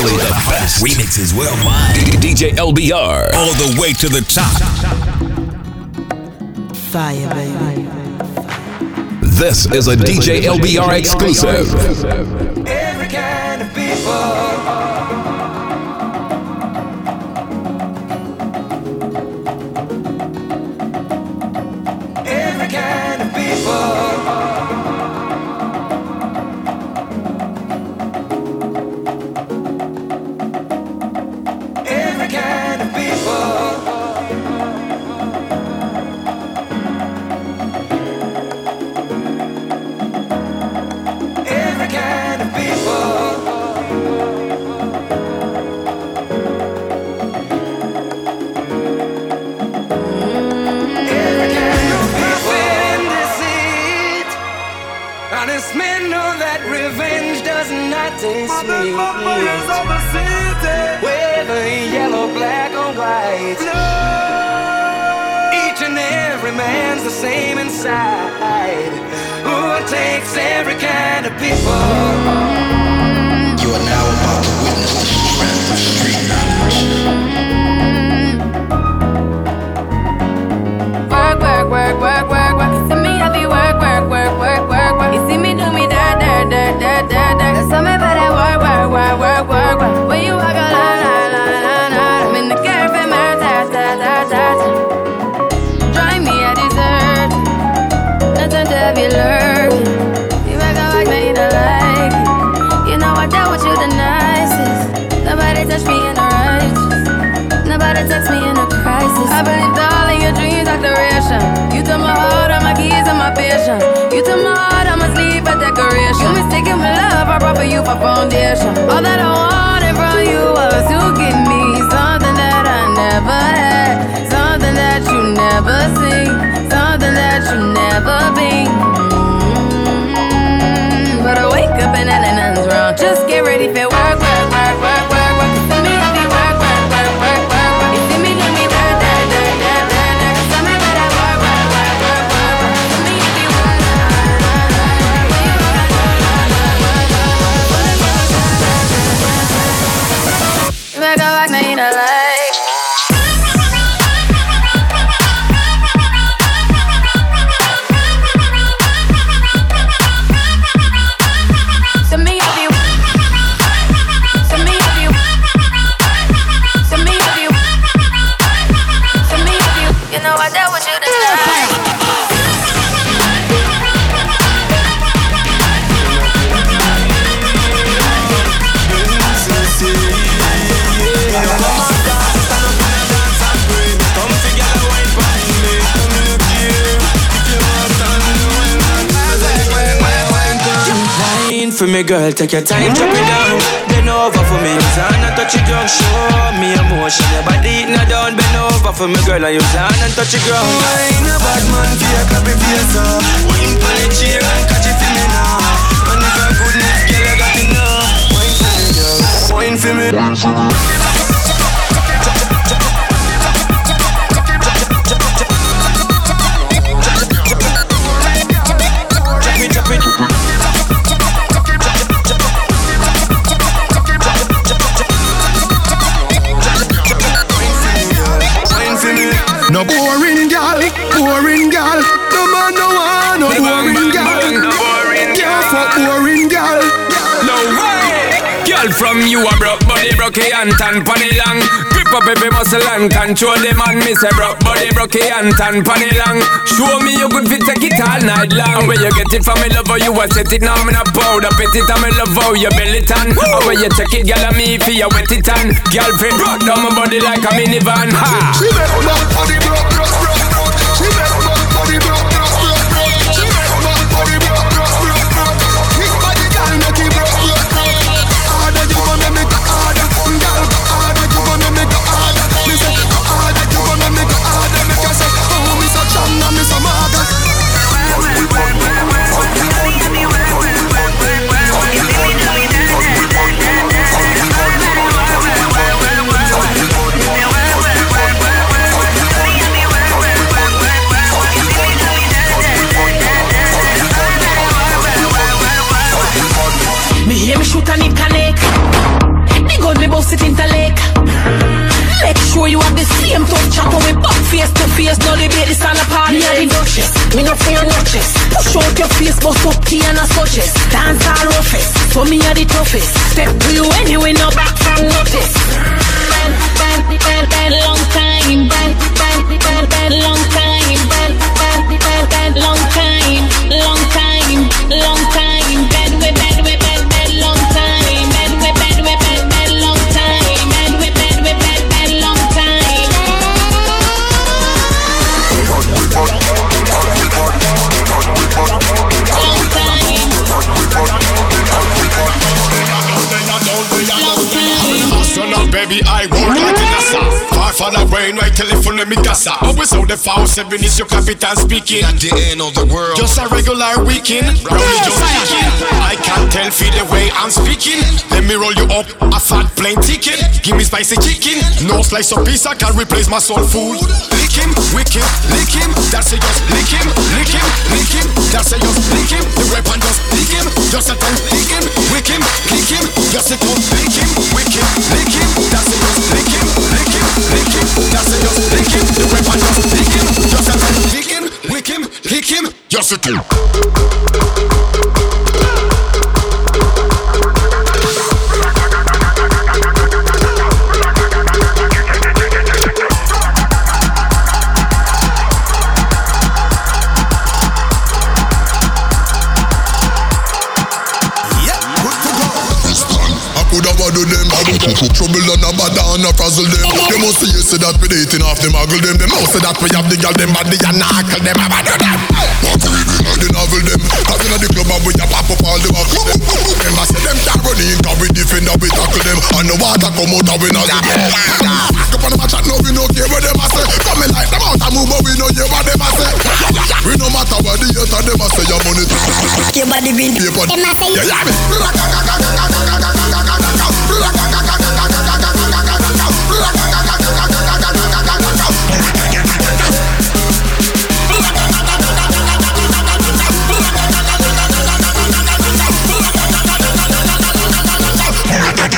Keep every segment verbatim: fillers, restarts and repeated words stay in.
Only the best remixes worldwide. D J L B R, all the way to the top. Fire, baby. This is a D J L B R exclusive. Every kind of people. Every kind of people. Girl, take your time, drop it down. Bend over for me, and touch it down. Show me emotion, your body now down. Bend over for me, girl, and you down and touch it ground. Wine a bad man for your copy face up. Wine for the cheer and catch it for me now. And if your goodness, girl, I got enough. Wine for me, girl, wine for me. Drop it, drop it, drop it. No boring gal, boring gal. No man, no one, no boring gal. No boring gal, for boring gal. No way. Girl from you a broke body, broke and tan pony long. Grip up every muscle and control the man. Miss a broke body, broke and tan pony long. Show me you good fit, take it all night long. Where you get it from, me love how you a set it now. Me not proud, I pet it and me love how you belly tan. Where you take it, girl, and me if you wet it on. Girl friend rock down my body like a minivan. Ha. She make my body broke, broke, broke, broke. She make my body broke, broke, broke, broke. She make my body broke, broke, broke, broke. This body girl make it broke, broke, broke. Harder you gonna make it harder, girl. Harder you gonna make it harder. Me say harder you gonna make it harder. Make you say oh me so strong and me so mad. boss it in the lake. Let's show you have the same tough chatter with back face to face. Now the baby stand apart. Me are the duchess, me no fear notches. Push out your face, bust up key and a suches. Dance all roughest, so me are the toughest. Step to you anyway, no back from notice. Bad, bad, bad, bad, long time. Bad, bad, bad, bad, long time. Bad, bad, bad, bad, long time. Long time, long time. Bad, we bad, we bad, bad, long time. Bad, we bad, we bad, bad, long time. Bad, we bad, we bad, bad, long time. Long time. Astronaut, baby, I won't like it, NASA. Far away, no telephone in my casa. Always on the phone, seven is your captain speaking. At the end of the world, just a regular weekend. Rowdy Joe speaking. I can't tell, feel the way I'm speaking. Let me roll you up a fat plain chicken. Give me spicy chicken. No slice of pizza can replace my soul food. Lick him, wick him, lick him. That's it, just lick him, lick him, lick him. That's it, just lick him. The weapon just lick him. Just a tongue, lick him, wick him, lick him. Just a tongue, lick him, wick him, lick him. That's it, just lick him, lick him, lick him. That's it, just lick him. The weapon just lick him. Just a time, lick him, lick him, lick him. Just a time. Yeah, good to go. I could have do them. I don't go trouble on a bad and a frazzle them. They must see you say that we dating off them, haggle them. They must say that we have the girl them body and knuckle them. I bad them. What we even the novel them. Cause in the club and we a pop up all the back them. Them I say them can't run in cause we defend and we tackle them. And the water come out and we not see them. Back up on the match and no we no care what them I say. Coming like them out and move but we no hear what them I say. We no matter what the hate and them I say your money. Your body be paper. Them I say. Yeah yeah.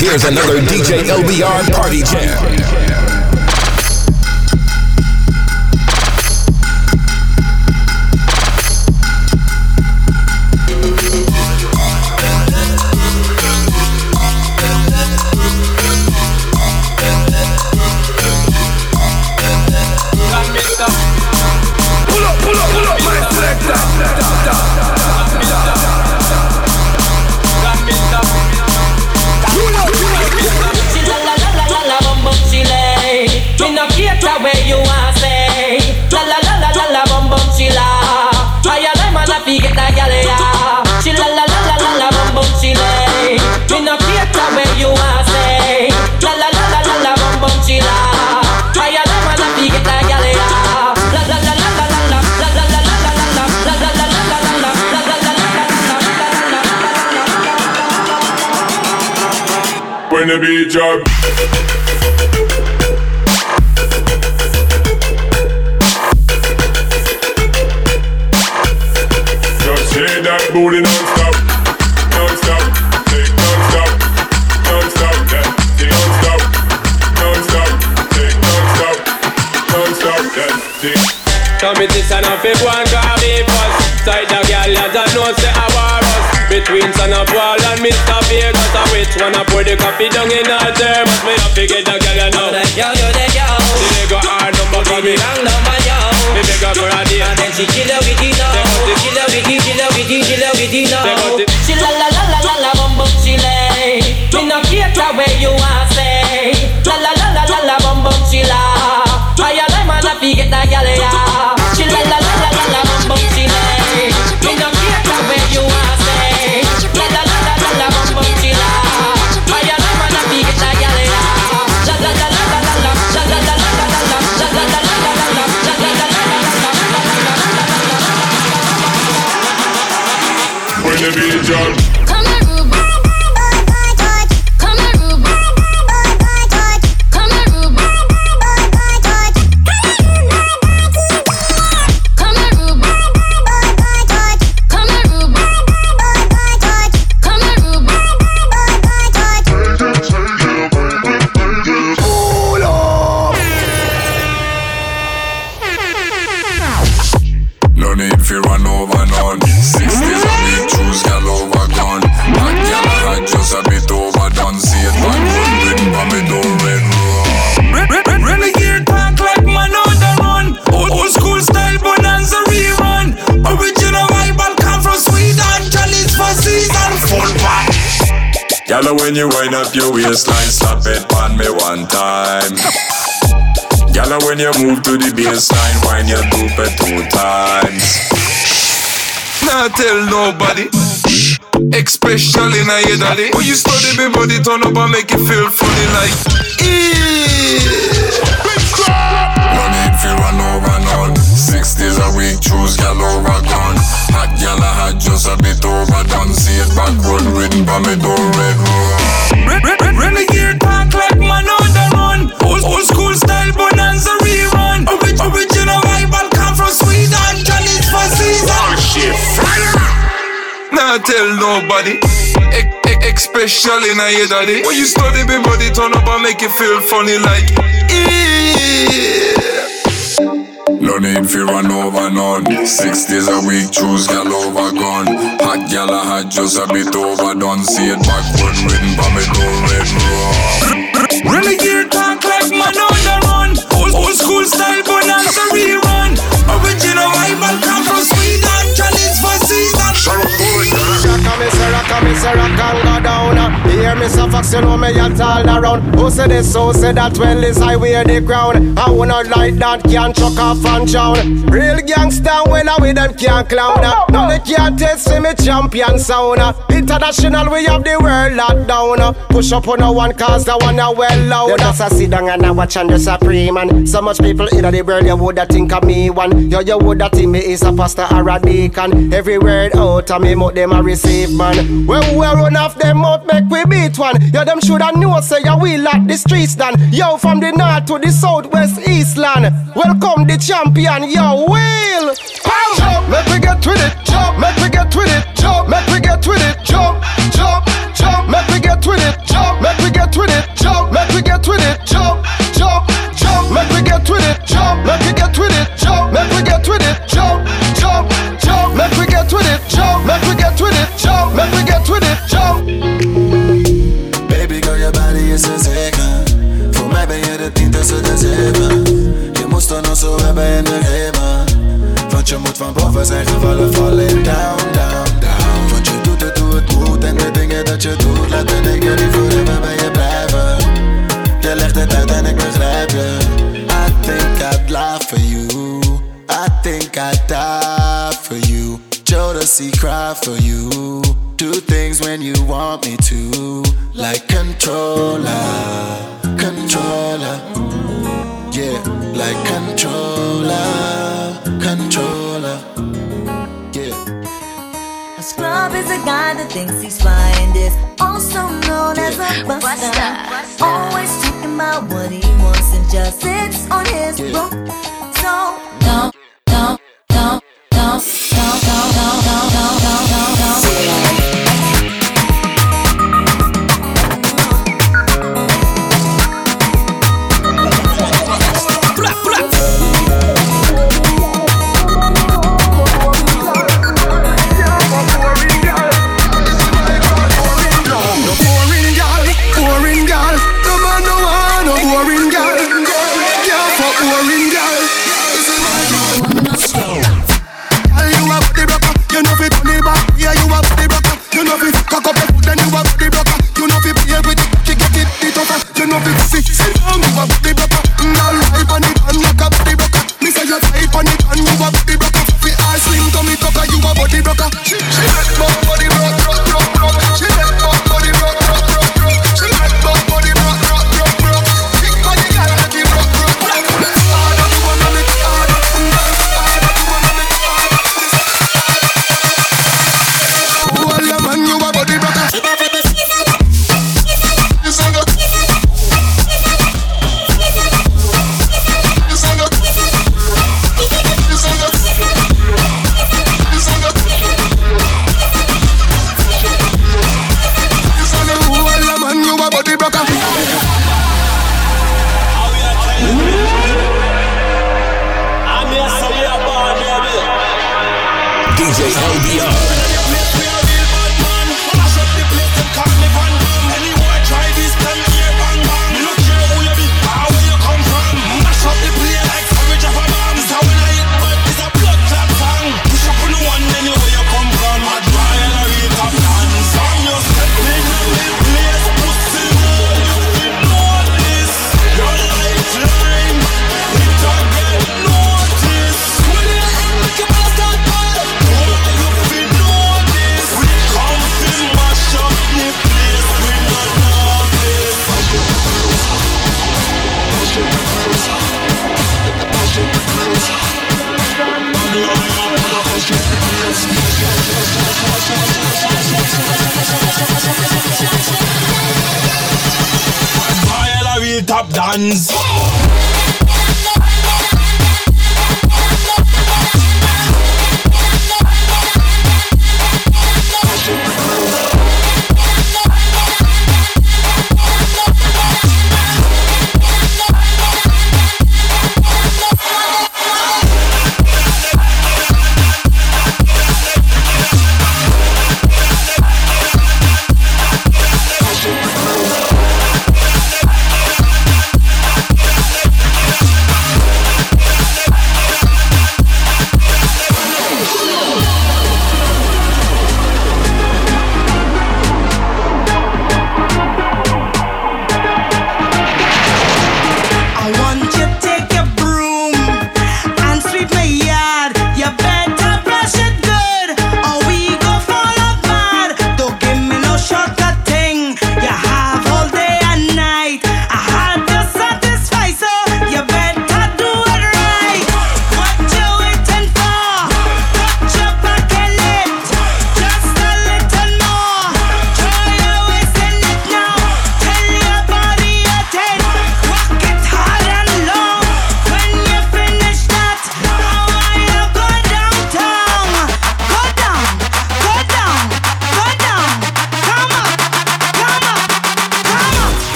Here's another D J L B R party jam. When the beat drop. Just hit that booty non-stop, non-stop, take non-stop, non-stop, yeah, take non-stop, non-stop, take non-stop, non-stop, yeah, take. Competition of people and garbage bus. Side the girl has a nose that I war us. Between Son of Paul and Mister Vegas, I which one I pour the coffee down in her term. But me not forget the girl, you know. Yo, yo, the yo. She they got her number for me. Wrong number, yo. Me beg her for a day. And then she kill her with it now. Kill her with it, kill her with it, kill her with it now. She la la la la la la bum bum she lay. Me no care the way you want say. La la la la la la bum bum she la. I a lie man, I forget the girl, ya. She la la la la la la bum bum she lay. Me no care the way you want. Come and rub, come and rub, come and rub, come and rub, come and rub, come and rub, come and rub. Girl, when you wind up your waistline, slap it on me one time. Girl, when you move to the baseline, wind your dope it two times. Nah, tell nobody. Especially in your daddy. When you study me body, turn up and make it feel funny like eee. Big crap! No need for run over none. Six days a week, choose gal over gone. Hot gal a hot, just a bit overdone. See it backward, written by me, don't red run. Renegade talk like man on the run. Old, old school style, bonanza rerun. Original rival come from Sweden. Challenge for season. Oh shit, fire! Nah, tell nobody. Especially in your daddy. When you study me body, turn up and make it feel funny like eee. No need for run over none. Six days a week, choose gal over gone. Hot gal a hot, just a bit overdone. See it backward, written by me, don't red run. Really gear talk like man on the run. Old, old school style, bonanza rerun. Original rival come from Sweden. Challenge for season. Me say rock, me say rock and go down. Hear me so fox, you know me all tall around. Who say this, who say that, well is I wear the crown. I wanna like that, can't chuck off and chown. Real gangsta, when I with them can't clown. Now they can't taste me champion sound. International, we have the world locked down. Push up on a one cause the one a well loud. That's a sit down and I watch and the supreme. And so much people in the world, you woulda think of me one. Yo, you woulda think me is a pastor or a deacon. Every word out of me mouth, them a receive. Man, when we run off them out, make we beat one. Yeah, them shoulda know say yeah, we lock the streets down. Yo, from the north to the south, west, east land. Welcome the champion, yo, Will. Jump, let me get with it. Jump, let me get with it. Jump, let me get with it. Jump, jump, jump, let me get with it. Jump, let me get with it. Jump, let me get with it. Jump, jump, jump, let me get with it. Jump, let me get with it. Jump, let me get with it. Jump, jump, jump, let me get with it. Jump, let me get with it. Jump, let me get with it, jump. Baby girl, your body is a zeker. Voor mij ben je de tiende, ze de zeven. Je moest er nog zo hebben in de hemel. Want je moet van boven zijn gevallen, vallen down, down, down. Want je doet het, doe het goed. En de dingen dat je doet, laat de dingen die voor even bij je blijven. Je legt het uit en ik begrijp je. I think I'd lie for you. I think I'd die for you. Jodeci cry for you. Do things when you want me to. Like controller, controller. Yeah, like controller, controller. Yeah. A scrub is a guy that thinks he's flying. Is also known yeah. as a buster. buster. Always talking about what he wants and just sits on his yeah. rope. So no, no, no, no, no. Yes. tap dance.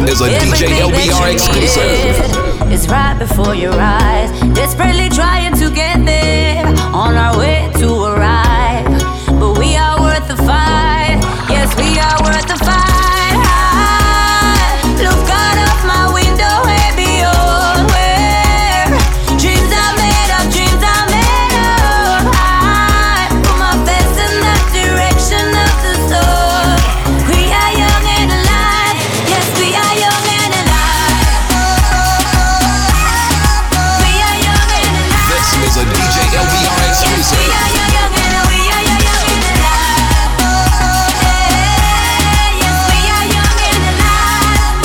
Is a D J L B R exclusive. It's right before your eyes. Desperately trying to get there, on our way to arrive. But we are worth the fight. Yes, we are worth the fight. I look out of my window and beyond where dreams are made of, dreams are made of. I put my best in that direction of the soul. We are young and alive. Yes, we are young. Is a D J L B R exclusive. We are young and we are young and alive. Yes, we are young and alive.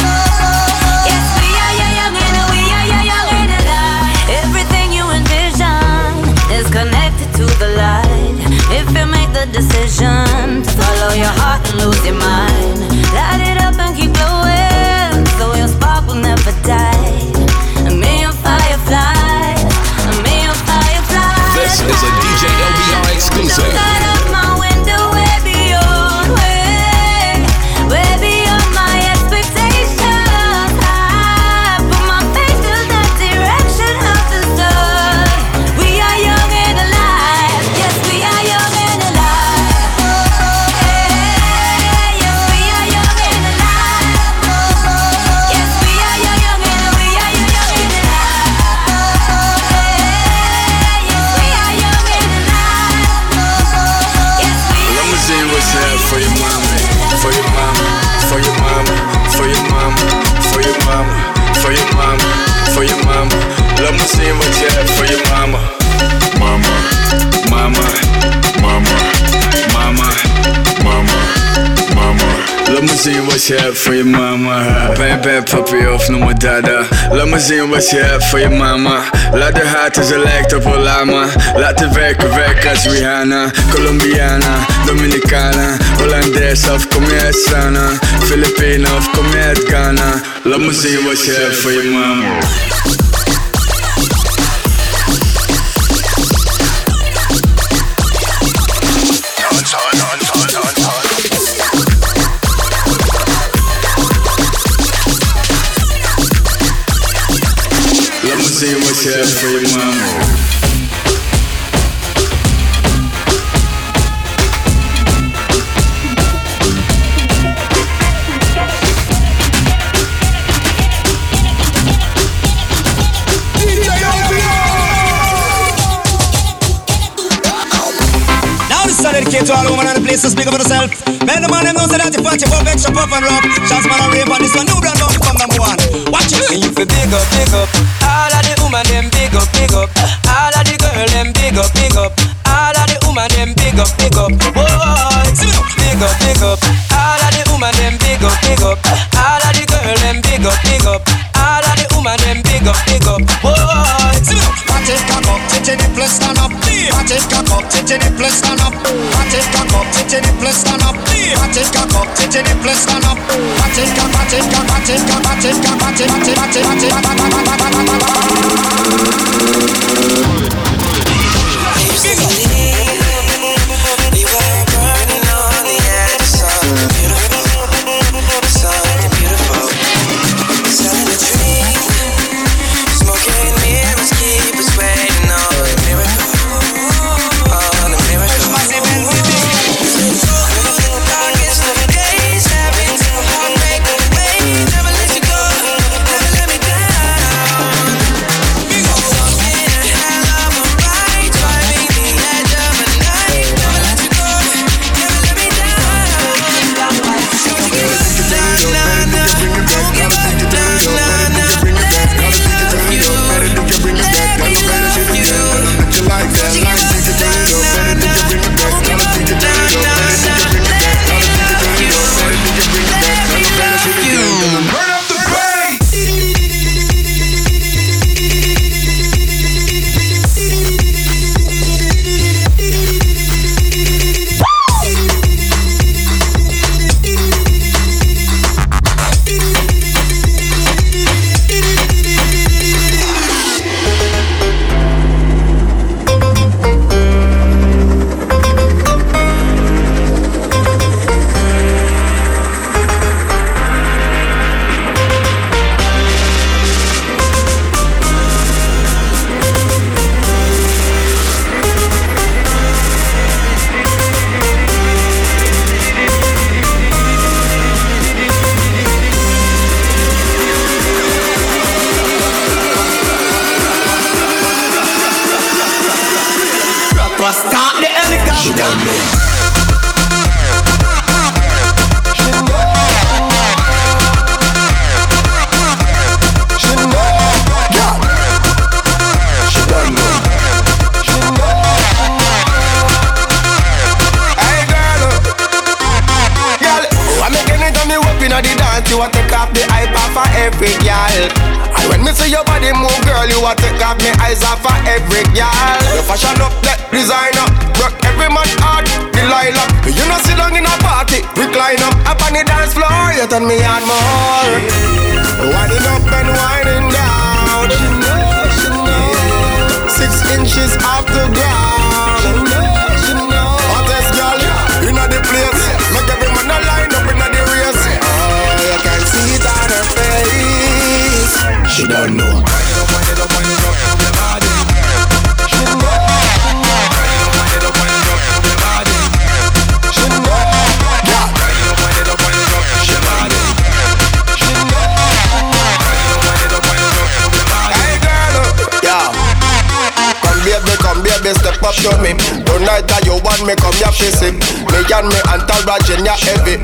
Yes, we are young and we are young and alive. Everything you envision is connected to the light. If you make the decision to follow your heart and lose your mind, light it up and keep glowing, so your spark will never die. A million fireflies. This is a D J L B R exclusive. What's up for your mama? Bad, bad puppy off no more dada. Limousine, what's up for your mama? Laat de haat is lijkt op Olama. Laat de werken werken als Rihanna. Colombiana, Dominicana, Hollandaise of kom je uit Sana, Filipina of kom je uit Ghana. Limousine, what's up for your mama? What's up for your mama? To all women and the place to speak up for yourself. Men the man them know say that you fat, you pop extra puff and rub. Shots man a rave on this one, new brand up from number one. Watch it. And you feel big up, big up. All of the women them big up, big up. All of the girl them big up, big up. big up, big up. Oh, big up, big up. All of the woman them big up, big up. All of the girl them big up, big up. All of the woman them big up, big up. Oh, Patrick cock up, titty nipple stand up. Patrick cock up, titty nipple stand up. Patrick cock up, titty nipple stand up. Patrick cock up, titty nipple stand up. Patrick cock, Patrick cock, Patrick cock, Patrick cock, Patrick, Patrick, Patrick, Patrick, Patrick,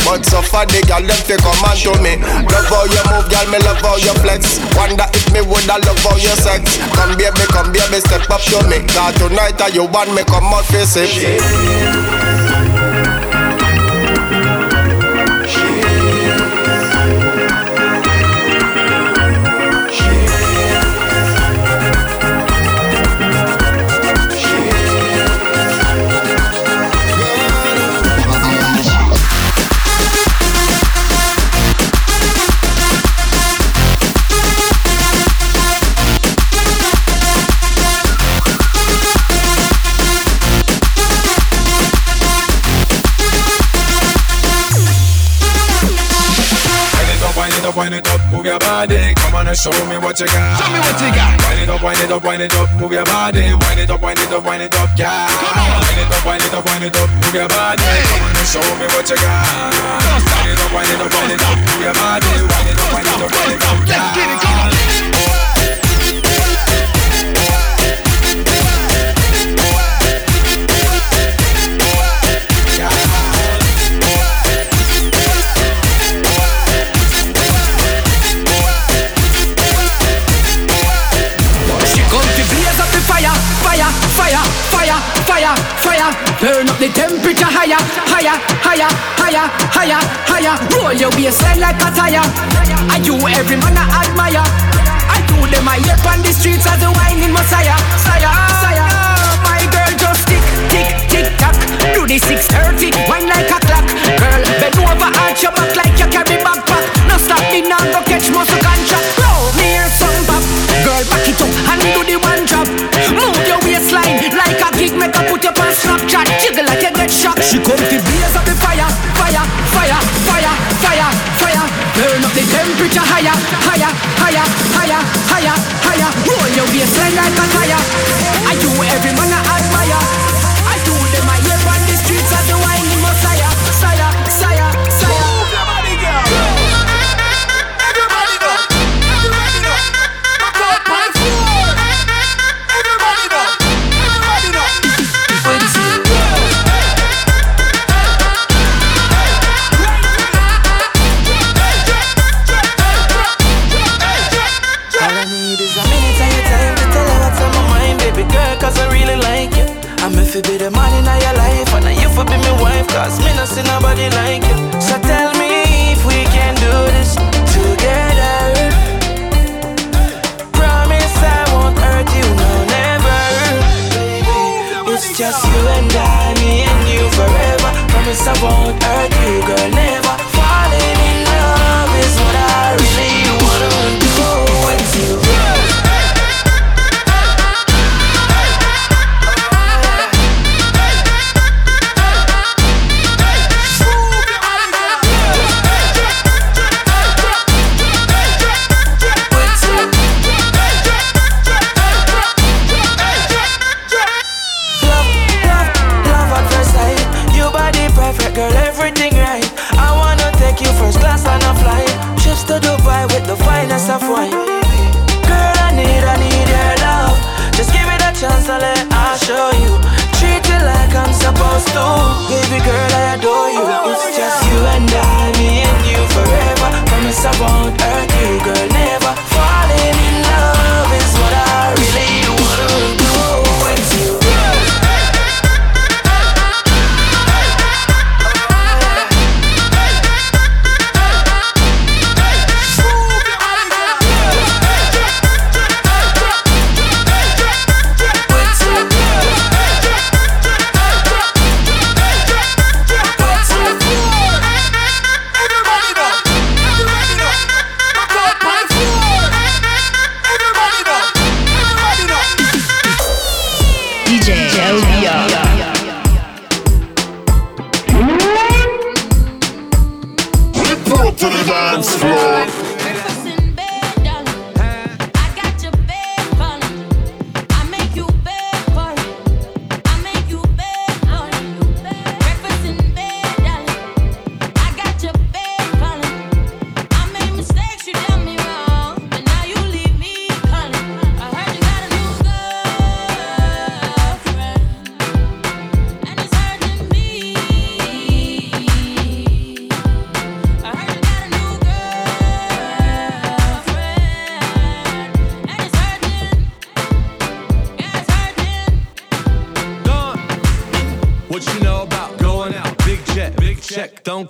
but so far the girl them fi come and to me. Love how you move, girl, me love how you flex. Wonder if me woulda love how you sex. Come baby, come baby, step up to me. Cause tonight I you want me come out face it. She, wind it up, move your body. Come on and show me what you got. Show me what you got. Wind it up, wind it up, wind it up, move your body. Wind it up, wind it up, wind it up, yeah. Come on. Wind it up, wind it up, wind it up, move your body. Hey. Come on and show me what you got. Don't stop. Wind it up, wind it up, wind it up, move your body. Wind it up, wind it up, wind it up, yeah. Let's get it, come on. fire, fire. Turn up the temperature higher, higher, higher, higher, higher, higher. Roll your waistline like a tire. Are you every man I admire? I do them I yep on the streets as a whining messiah, sire, sire. My girl just tick, tick, tick, tack. Do the six thirty, wine like a clock. Girl, bend over, arch your back like you carry backpack. No stop me now, go catch muscle contract. Blow me here some pop. Girl, back it up and do the one drop. Move your waistline like a kick, make her put your pants Snapchat. Jiggle like you get shocked. She come to blaze up the fire, fire, fire, fire, fire, fire. Turn up the temperature higher, higher, higher, higher, higher, higher. Roll your waistline like a tire. I do every man I admire. I do them I hear on the streets as the whiny messiah, sire, sire, sire. If you be the man in your life, and you for be my wife, cause me not see nobody like you. So tell me if we can do this together. Promise I won't hurt you, no, never. Baby, it's just you and I, me and you forever. Promise I won't hurt you, girl, never. Falling in love is what I really wanna do with you.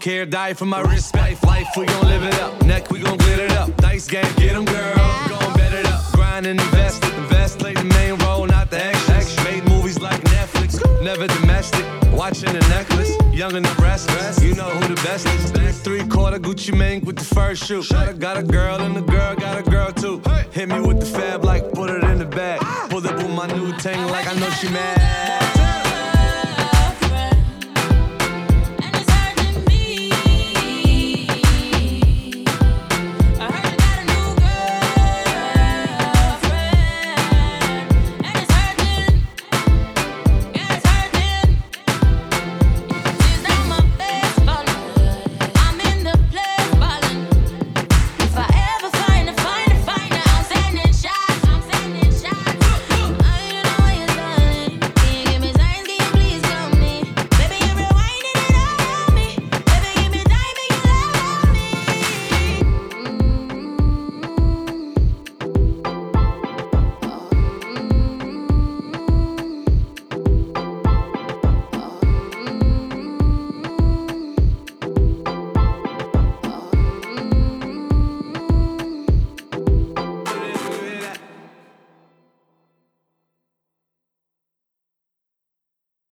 Care, die for my respect. Life, we gon' live it up. Neck, we gon' glitter it up. Nice game, get them, girl. Gon' bet it up. Grind and invest it. Invest, play the main role, not the extras. Made movies like Netflix, never domestic. Watching the necklace, young and the restless. You know who the best is. Back three quarter Gucci Mane with the first shoe. Should've got a girl and the girl got a girl too. Hit me with the fab like put it in the bag. Pulled up with my new tank like I know she mad.